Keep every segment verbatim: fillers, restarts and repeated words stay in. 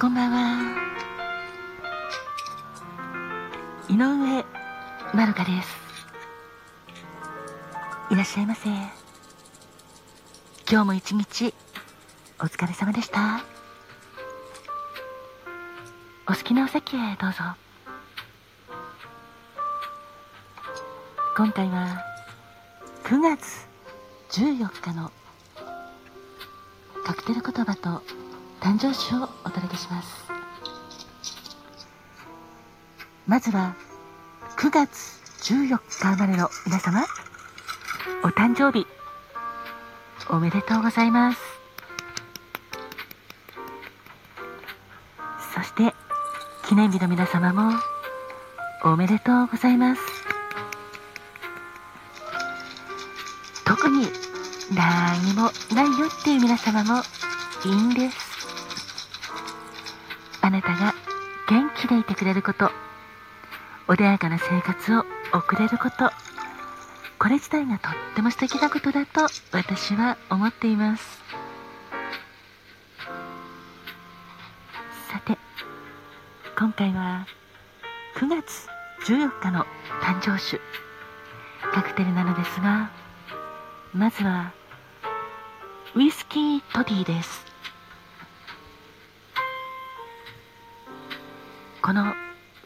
こんばんは。井上まるかです。いらっしゃいませ。今日も一日お疲れ様でした。お好きなお席へどうぞ。今回はくがつじゅうよっかのカクテル言葉と誕生酒をお届けします。まずはくがつじゅうよっか生まれの皆様、お誕生日おめでとうございます。そして記念日の皆様もおめでとうございます。特に何もないよっていう皆様もいいんです。あなたが元気でいてくれること、穏やかな生活を送れること、これ自体がとっても素敵なことだと私は思っています。さて、今回はくがつじゅうよっかの誕生酒カクテルなのですが、まずはウイスキートディです。この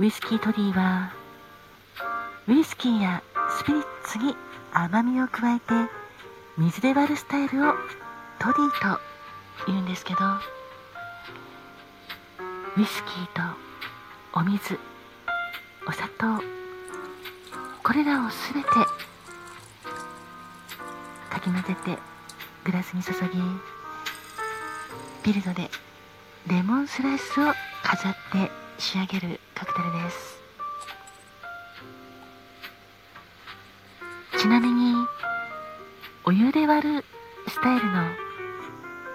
ウイスキートディはウイスキーやスピリッツに甘みを加えて水で割るスタイルをトディと言うんですけど、ウイスキーとお水、お砂糖、これらをすべてかき混ぜてグラスに注ぎ、ビルドでレモンスライスを飾って仕上げるカクテルです。ちなみにお湯で割るスタイルの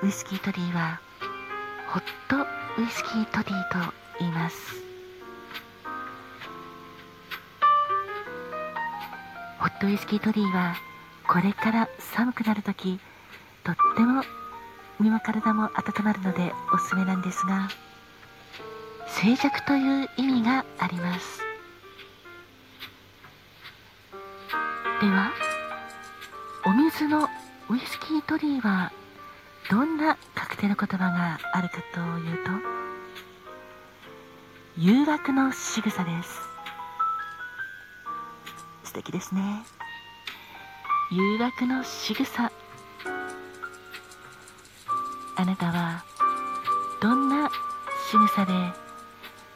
ウイスキートディはホットウイスキートディと言います。ホットウイスキートディはこれから寒くなるとき、とっても身も体も温まるのでおすすめなんですが、静寂という意味があります。では、お水のウイスキートディはどんなカクテル言葉があるかというと、誘惑の仕草です。素敵ですね。誘惑の仕草。あなたはどんな仕草で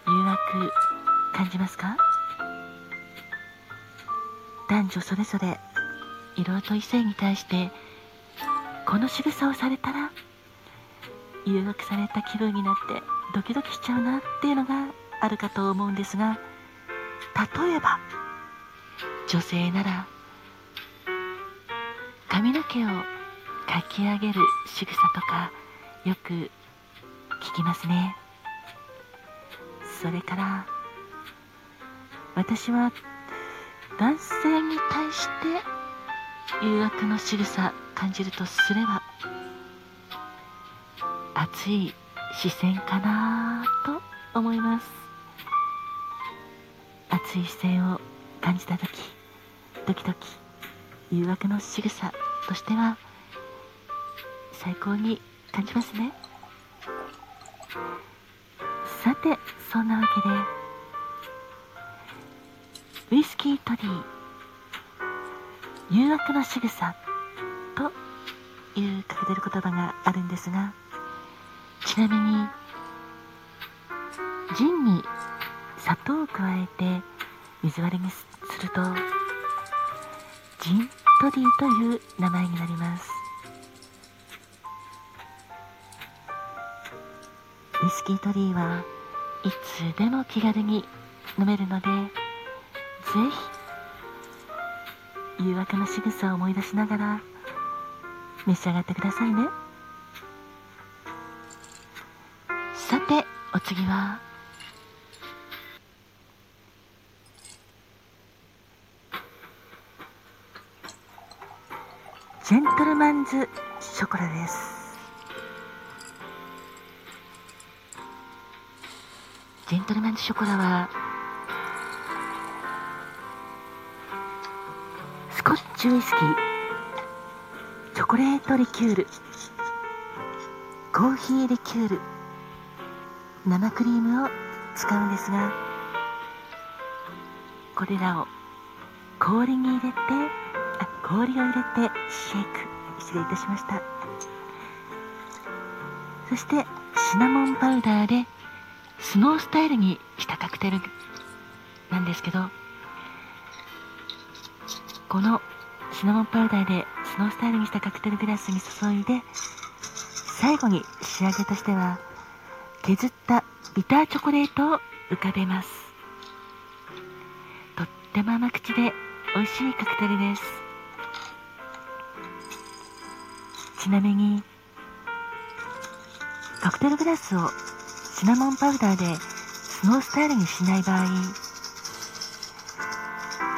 誘惑感じますか？男女それぞれ色々と異性に対してこの仕草をされたら誘惑された気分になってドキドキしちゃうなっていうのがあるかと思うんですが、例えば女性なら髪の毛をかき上げる仕草とかよく聞きますね。それから私は男性に対して誘惑の仕草感じるとすれば、熱い視線かなと思います。熱い視線を感じた時、ドキドキ、誘惑の仕草としては最高に感じますね。さて、そんなわけでウイスキートディ、誘惑の仕草というカクテル言葉があるんですが、ちなみにジンに砂糖を加えて水割りにするとジントディという名前になります。ウイスキートディはいつでも気軽に飲めるので、ぜひ誘惑の仕草を思い出しながら召し上がってくださいね。さて、お次はジェントルマンズショコラです。ジェントルマンズショコラはスコッチウイスキー、チョコレートリキュール、コーヒーリキュール、生クリームを使うんですが、これらを氷に入れてあ氷を入れてシェイク、失礼いたしました。そしてシナモンパウダーでスノースタイルにしたカクテルなんですけど、このシナモンパウダーでスノースタイルにしたカクテルグラスに注いで、最後に仕上げとしては削ったビターチョコレートを浮かべます。とっても甘口で美味しいカクテルです。ちなみにカクテルグラスをシナモンパウダーでスノースタイルにしない場合、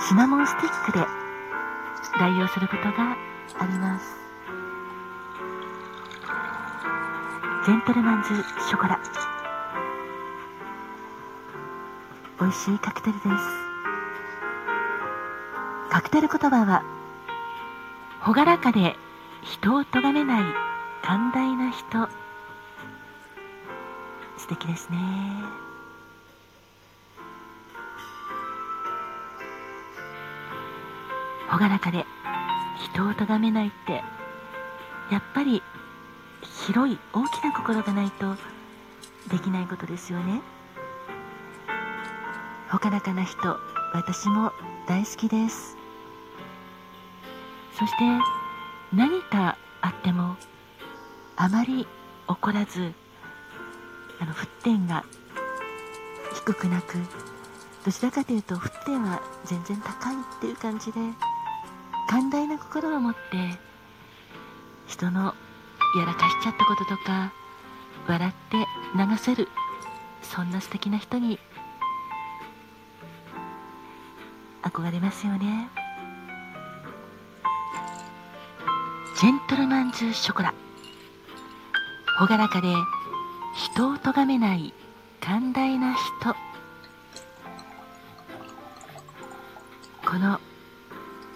シナモンスティックで代用することがあります。ジェントルマンズショコラ、美味しいカクテルです。カクテル言葉は、朗らかで人を咎めない寛大な人、素敵ですね。朗らかで人を咎めないってやっぱり広い大きな心がないとできないことですよね。朗らかな人、私も大好きです。そして何かあってもあまり怒らず、あの沸点が低くなく、どちらかというと沸点は全然高いっていう感じで、寛大な心を持って人のやらかしちゃったこととか笑って流せる、そんな素敵な人に憧れますよね。ジェントルマンズショコラ、朗らかで人を咎めない寛大な人、この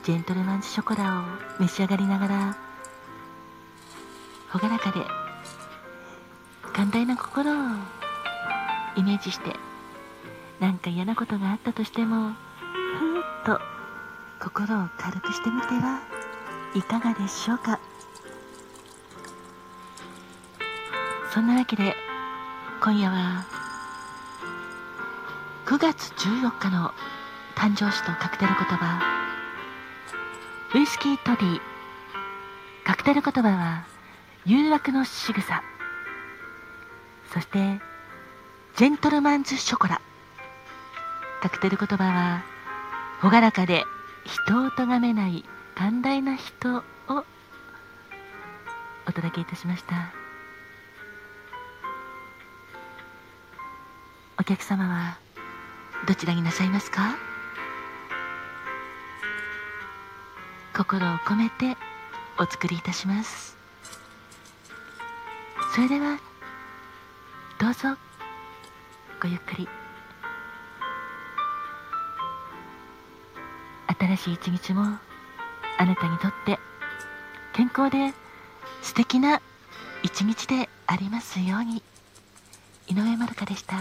ジェントルマンズショコラを召し上がりながら、朗らかで寛大な心をイメージして、なんか嫌なことがあったとしてもふーっと心を軽くしてみてはいかがでしょうか。そんなわけで今夜はくがつじゅうよっかの誕生酒とカクテル言葉、ウイスキートディー、カクテル言葉は誘惑の仕草、そしてジェントルマンズショコラ、カクテル言葉は朗らかで人を咎めない寛大な人をお届けいたしました。お客様はどちらになさいますか？心を込めてお作りいたします。それではどうぞごゆっくり。新しい一日もあなたにとって健康で素敵な一日でありますように。井上まどかでした。